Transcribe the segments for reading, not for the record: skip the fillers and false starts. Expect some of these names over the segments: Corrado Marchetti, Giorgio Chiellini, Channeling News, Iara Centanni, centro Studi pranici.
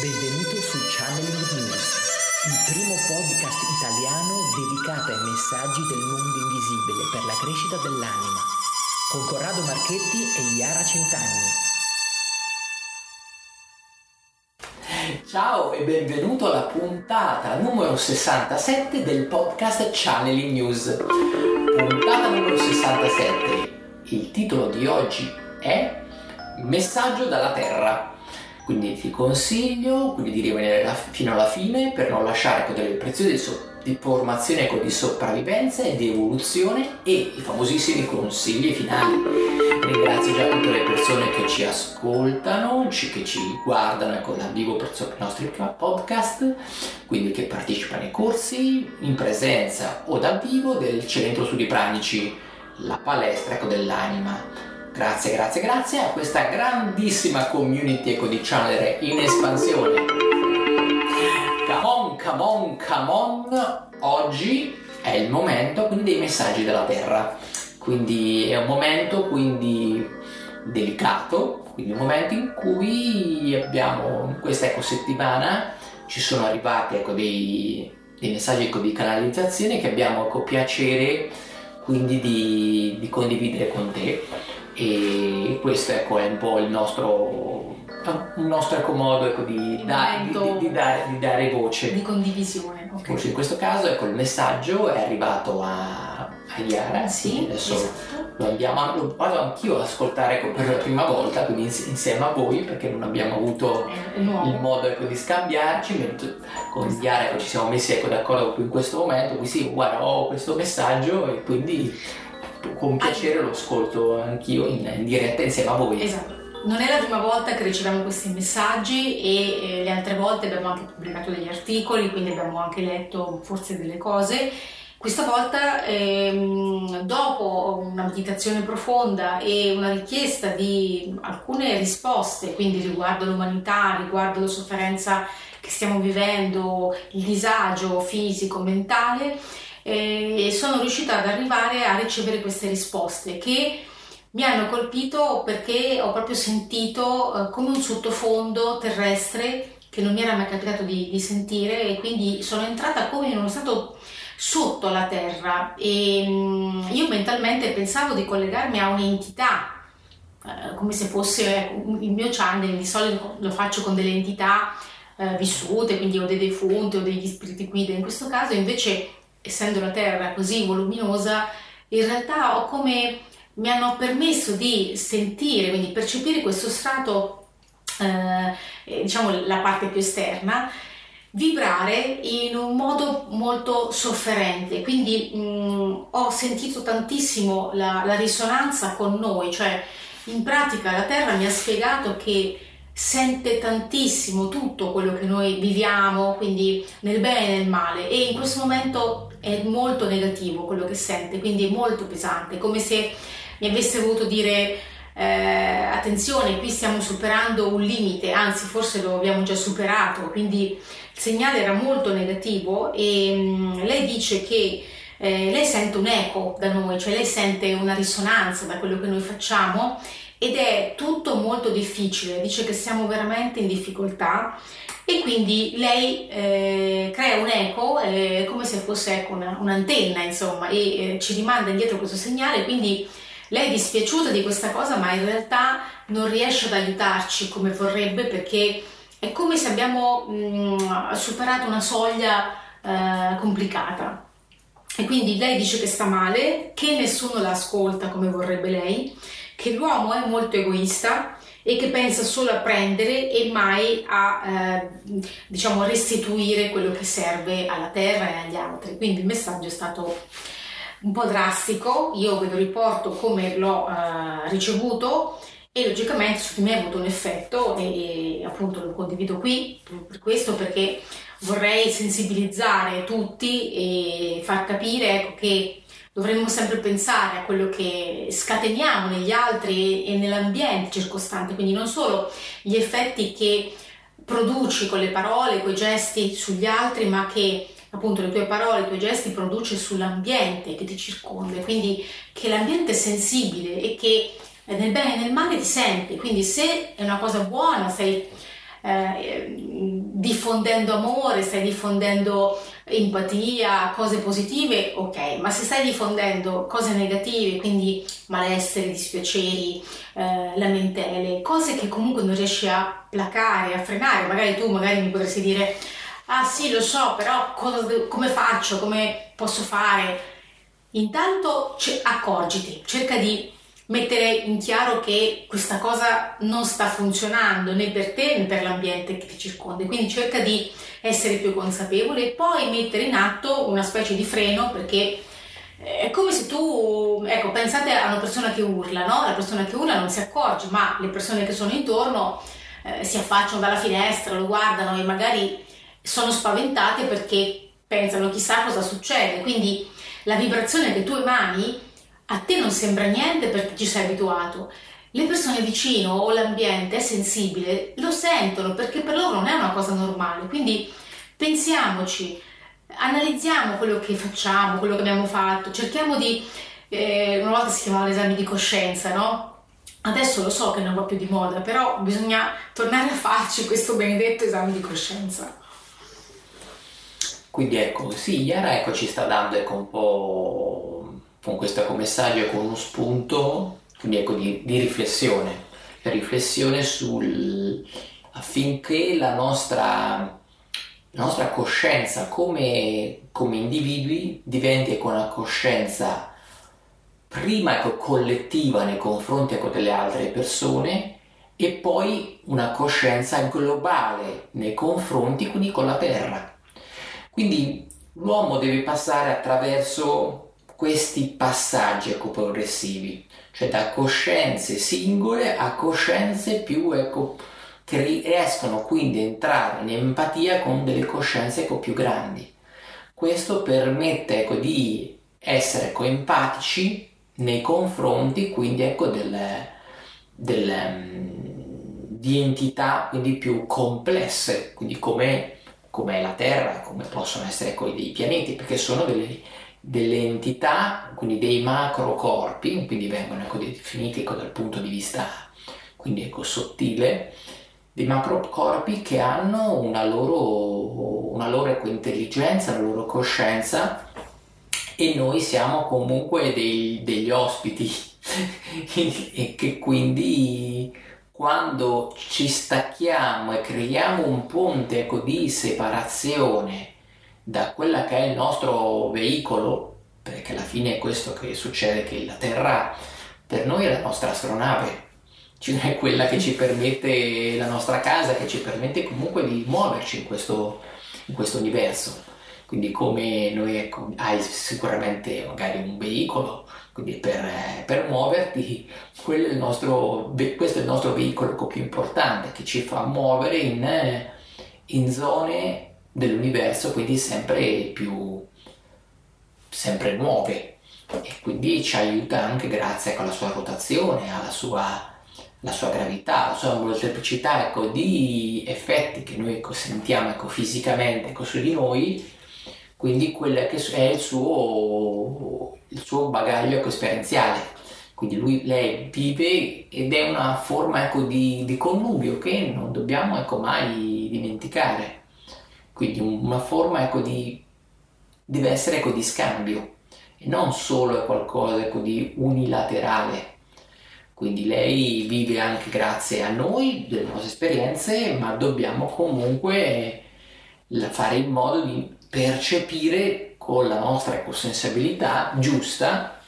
Benvenuto su Channeling News, il primo podcast italiano dedicato ai messaggi del mondo invisibile per la crescita dell'anima, con Corrado Marchetti e Iara Centanni. Ciao e benvenuto alla puntata numero 67 del podcast Channeling News. Puntata numero 67. Il titolo di oggi è Messaggio dalla Terra. Quindi ti consiglio di rimanere fino alla fine per non lasciare delle preziose di formazione di sopravvivenza e di evoluzione e i famosissimi consigli finali. Ringrazio già tutte le persone che ci ascoltano, che ci guardano dal vivo per i nostri podcast, quindi che partecipano ai corsi in presenza o dal vivo del centro Studi Pranici, la palestra dell'anima. Grazie a questa grandissima community di channeler in espansione. Come on, oggi è il momento dei messaggi della terra, quindi è un momento delicato, un momento in cui abbiamo in questa settimana ci sono arrivati dei messaggi di canalizzazione che abbiamo piacere di condividere con te. E questo è un po' il nostro modo di dare voce, di condivisione. Okay. Voce in questo caso il messaggio è arrivato a Iara. Sì, adesso esatto. Lo vado anch'io ad ascoltare per la prima volta, quindi insieme a voi, perché non abbiamo avuto il modo di scambiarci. Con Iara ci siamo messi d'accordo in questo momento, quindi sì, guarda, ho questo messaggio e quindi con piacere lo ascolto anch'io in diretta insieme a voi. Esatto. Non è la prima volta che riceviamo questi messaggi e le altre volte abbiamo anche pubblicato degli articoli, quindi abbiamo anche letto forse delle cose. Questa volta dopo una meditazione profonda e una richiesta di alcune risposte, quindi riguardo l'umanità, riguardo la sofferenza che stiamo vivendo, il disagio fisico, mentale, e sono riuscita ad arrivare a ricevere queste risposte che mi hanno colpito, perché ho proprio sentito come un sottofondo terrestre che non mi era mai capitato di sentire, e quindi sono entrata come in uno stato sotto la terra e io mentalmente pensavo di collegarmi a un'entità, come se fosse il mio channel. Di solito lo faccio con delle entità vissute, quindi o dei defunti o degli spiriti guida. In questo caso invece, essendo la terra così voluminosa, in realtà mi hanno permesso di sentire, quindi percepire questo strato, la parte più esterna, vibrare in un modo molto sofferente. Quindi ho sentito tantissimo la risonanza con noi, cioè in pratica la terra mi ha spiegato che sente tantissimo tutto quello che noi viviamo, quindi nel bene e nel male, e in questo momento è molto negativo quello che sente, quindi è molto pesante, come se mi avesse voluto dire attenzione, qui stiamo superando un limite, anzi forse lo abbiamo già superato. Quindi il segnale era molto negativo e lei dice che lei sente un eco da noi, cioè lei sente una risonanza da quello che noi facciamo. Ed è tutto molto difficile, dice che siamo veramente in difficoltà, e quindi lei crea un eco, come se fosse un'antenna, e ci rimanda indietro questo segnale. Quindi lei è dispiaciuta di questa cosa, ma in realtà non riesce ad aiutarci come vorrebbe, perché è come se abbiamo superato una soglia complicata. E quindi lei dice che sta male, che nessuno la ascolta come vorrebbe lei, che l'uomo è molto egoista e che pensa solo a prendere e mai a restituire quello che serve alla terra e agli altri. Quindi il messaggio è stato un po' drastico, io ve lo riporto come l'ho ricevuto, e logicamente su di me ha avuto un effetto e appunto lo condivido qui per questo, perché vorrei sensibilizzare tutti e far capire che dovremmo sempre pensare a quello che scateniamo negli altri e nell'ambiente circostante, quindi non solo gli effetti che produci con le parole, con i gesti sugli altri, ma che appunto le tue parole, i tuoi gesti produce sull'ambiente che ti circonda, quindi che l'ambiente è sensibile e che nel bene e nel male ti sente. Quindi se è una cosa buona, sei diffondendo amore, stai diffondendo empatia, cose positive, ok, ma se stai diffondendo cose negative, quindi malessere, dispiaceri, lamentele, cose che comunque non riesci a placare, a frenare, magari tu mi potresti dire: ah sì, lo so, però come faccio, come posso fare? Intanto accorgiti, cerca di mettere in chiaro che questa cosa non sta funzionando né per te né per l'ambiente che ti circonda, quindi cerca di essere più consapevole e poi mettere in atto una specie di freno, perché è come se tu, ecco, pensate a una persona che urla, no? La persona che urla non si accorge, ma le persone che sono intorno si affacciano dalla finestra, lo guardano e magari sono spaventate perché pensano chissà cosa succede, quindi la vibrazione che tu emani a te non sembra niente perché ci sei abituato. Le persone vicino o l'ambiente è sensibile, lo sentono perché per loro non è una cosa normale. Quindi pensiamoci, analizziamo quello che facciamo, quello che abbiamo fatto, cerchiamo di... una volta si chiamava l'esame di coscienza, no? Adesso lo so che non va più di moda, però bisogna tornare a farci questo benedetto esame di coscienza. Quindi ecco, sì, Iara ecco, ci sta dando ecco, un po' con questo ecco, messaggio, con uno spunto, quindi ecco, di riflessione, affinché la nostra coscienza come individui diventi ecco, una coscienza prima ecco, collettiva nei confronti ecco, delle altre persone, e poi una coscienza globale nei confronti quindi con la Terra. Quindi l'uomo deve passare attraverso questi passaggi ecco, progressivi, cioè da coscienze singole a coscienze più ecco, che riescono quindi a entrare in empatia con delle coscienze ecco, più grandi. Questo permette ecco, di essere ecco, empatici nei confronti quindi ecco, di entità quindi più complesse, quindi come la Terra, come possono essere quelli dei pianeti, perché sono delle entità, quindi dei macrocorpi, quindi vengono ecco, definiti ecco, dal punto di vista quindi ecco, sottile, dei macrocorpi che hanno una loro ecco, intelligenza, una loro coscienza, e noi siamo comunque degli ospiti e che quindi quando ci stacchiamo e creiamo un ponte ecco, di separazione da quella che è il nostro veicolo, perché alla fine è questo che succede, che la Terra per noi è la nostra astronave, cioè è quella che ci permette, la nostra casa, che ci permette comunque di muoverci in questo universo. Quindi come noi ecco, hai sicuramente magari un veicolo, quindi per muoverti, questo è il nostro veicolo più importante, che ci fa muovere in zone dell'universo quindi sempre nuove, e quindi ci aiuta anche grazie ecco, alla sua rotazione, alla sua gravità, la sua molteplicità ecco, di effetti che noi ecco, sentiamo ecco, fisicamente ecco, su di noi. Quindi quello che è il suo bagaglio ecco, esperienziale, quindi lei vive, ed è una forma ecco, di connubio che non dobbiamo ecco, mai dimenticare, quindi una forma ecco, deve essere ecco, di scambio, e non solo qualcosa ecco, di unilaterale. Quindi lei vive anche grazie a noi, delle nostre esperienze, ma dobbiamo comunque fare in modo di percepire con la nostra sensibilità giusta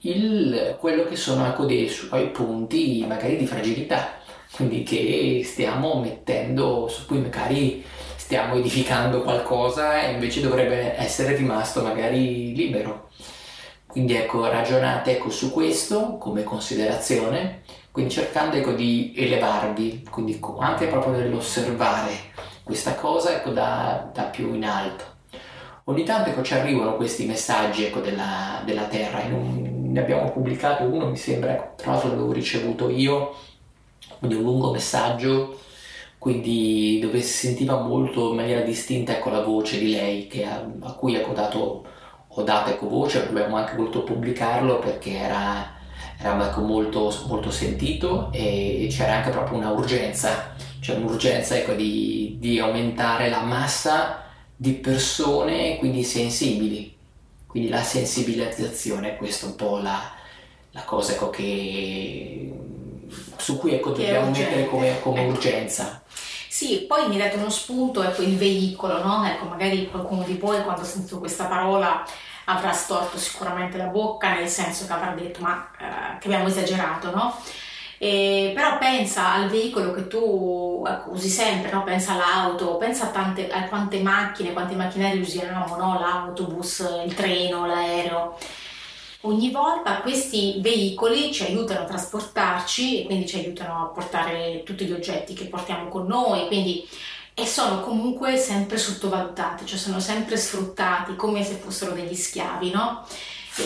quello che sono ecco, dei suoi punti magari di fragilità, quindi che stiamo mettendo, su cui magari stiamo edificando qualcosa e invece dovrebbe essere rimasto magari libero. Quindi ecco, ragionate ecco, su questo come considerazione, quindi cercando ecco, di elevarvi, quindi anche proprio nell'osservare questa cosa ecco, da più in alto. Ogni tanto ecco, ci arrivano questi messaggi ecco, della Terra, ne abbiamo pubblicato uno, mi sembra, ecco, tra l'altro l'avevo ricevuto io, quindi un lungo messaggio, quindi dove si sentiva molto in maniera distinta ecco, la voce di lei, che a cui ecco, ho dato ecco, voce, abbiamo anche voluto pubblicarlo perché era ecco, molto, molto sentito, e c'era anche proprio una urgenza c'è un'urgenza, ecco, di aumentare la massa di persone, quindi sensibili, quindi la sensibilizzazione, questa è un po' la cosa, ecco, che su cui, ecco, dobbiamo mettere come urgenza. Sì, poi mi date uno spunto, ecco, il veicolo, no? Ecco, magari qualcuno di voi quando ha sentito questa parola avrà storto sicuramente la bocca, nel senso che avrà detto ma che abbiamo esagerato, no? Però pensa al veicolo che tu, ecco, usi sempre, no? Pensa all'auto, pensa a quante macchine, quanti macchinari usiamo, no? L'autobus, il treno, l'aereo. Ogni volta questi veicoli ci aiutano a trasportarci, quindi ci aiutano a portare tutti gli oggetti che portiamo con noi, quindi, e sono comunque sempre sottovalutati, cioè sono sempre sfruttati come se fossero degli schiavi, no?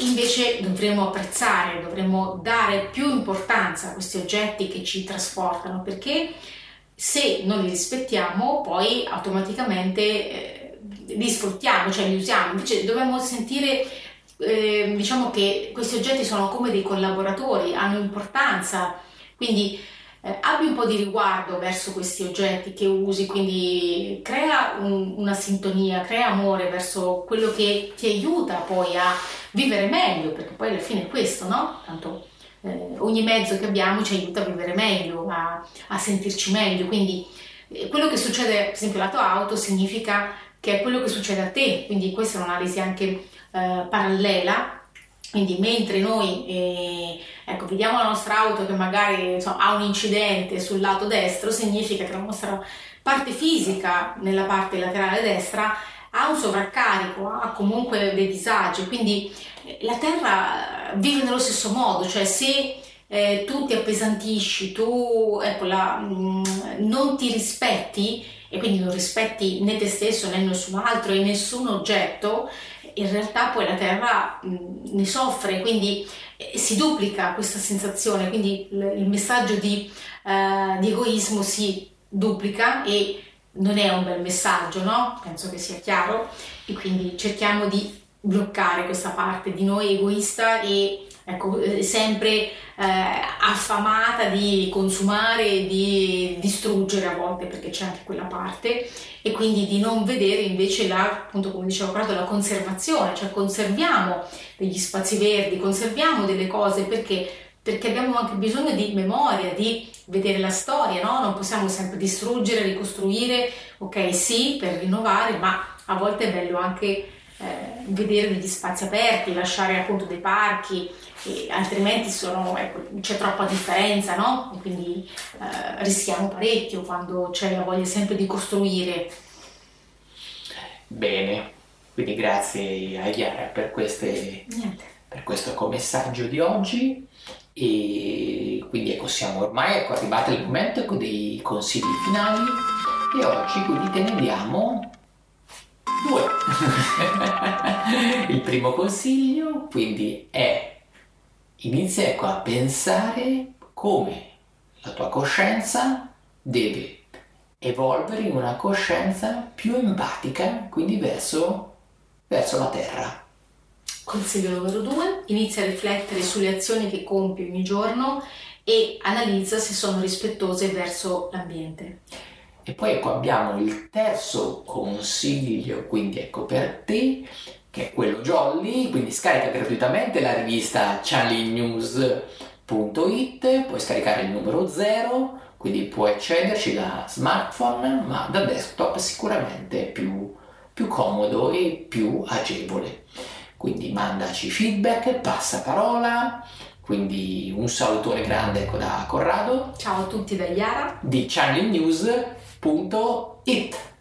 Invece dovremmo apprezzare, dovremmo dare più importanza a questi oggetti che ci trasportano, perché se non li rispettiamo poi automaticamente li sfruttiamo, cioè li usiamo. Invece dovremmo sentire, diciamo, che questi oggetti sono come dei collaboratori, hanno importanza, quindi abbi un po' di riguardo verso questi oggetti che usi, quindi crea una sintonia, crea amore verso quello che ti aiuta poi a vivere meglio, perché poi alla fine è questo, no? Tanto ogni mezzo che abbiamo ci aiuta a vivere meglio, a sentirci meglio, quindi quello che succede per esempio alla tua auto significa che è quello che succede a te, quindi questa è un'analisi anche parallela, quindi mentre noi vediamo la nostra auto che magari, insomma, ha un incidente sul lato destro, significa che la nostra parte fisica nella parte laterale destra ha un sovraccarico, ha comunque dei disagi, quindi la Terra vive nello stesso modo, cioè se tu ti appesantisci, tu non ti rispetti e quindi non rispetti né te stesso né nessun altro e nessun oggetto, in realtà poi la Terra ne soffre, quindi si duplica questa sensazione, quindi il messaggio di egoismo si duplica e non è un bel messaggio, no? Penso che sia chiaro, e quindi cerchiamo di bloccare questa parte di noi egoista e, ecco, sempre affamata di consumare, di distruggere a volte, perché c'è anche quella parte, e quindi di non vedere invece appunto, come dicevo prima, la conservazione, cioè conserviamo degli spazi verdi, conserviamo delle cose perché abbiamo anche bisogno di memoria, di vedere la storia, no? Non possiamo sempre distruggere, ricostruire, ok, sì, per rinnovare, ma a volte è bello anche vedere degli spazi aperti, lasciare appunto dei parchi, e altrimenti c'è troppa differenza, no? E quindi rischiamo parecchio quando c'è la voglia sempre di costruire. Bene, quindi grazie a Iara per questo messaggio di oggi, e quindi siamo ormai arrivati al momento con dei consigli finali, e oggi quindi te ne andiamo 2. Il primo consiglio quindi è: inizia a pensare come la tua coscienza deve evolvere in una coscienza più empatica, quindi verso la Terra. Consiglio numero 2, inizia a riflettere sulle azioni che compi ogni giorno e analizza se sono rispettose verso l'ambiente. E poi abbiamo il terzo consiglio, quindi per te, che è quello jolly, quindi scarica gratuitamente la rivista channelingnews.it, puoi scaricare il numero 0, quindi puoi accederci da smartphone, ma da desktop sicuramente è più comodo e più agevole. Quindi mandaci feedback, passaparola, quindi un salutone grande da Corrado. Ciao a tutti da Iara di channelingnews.it.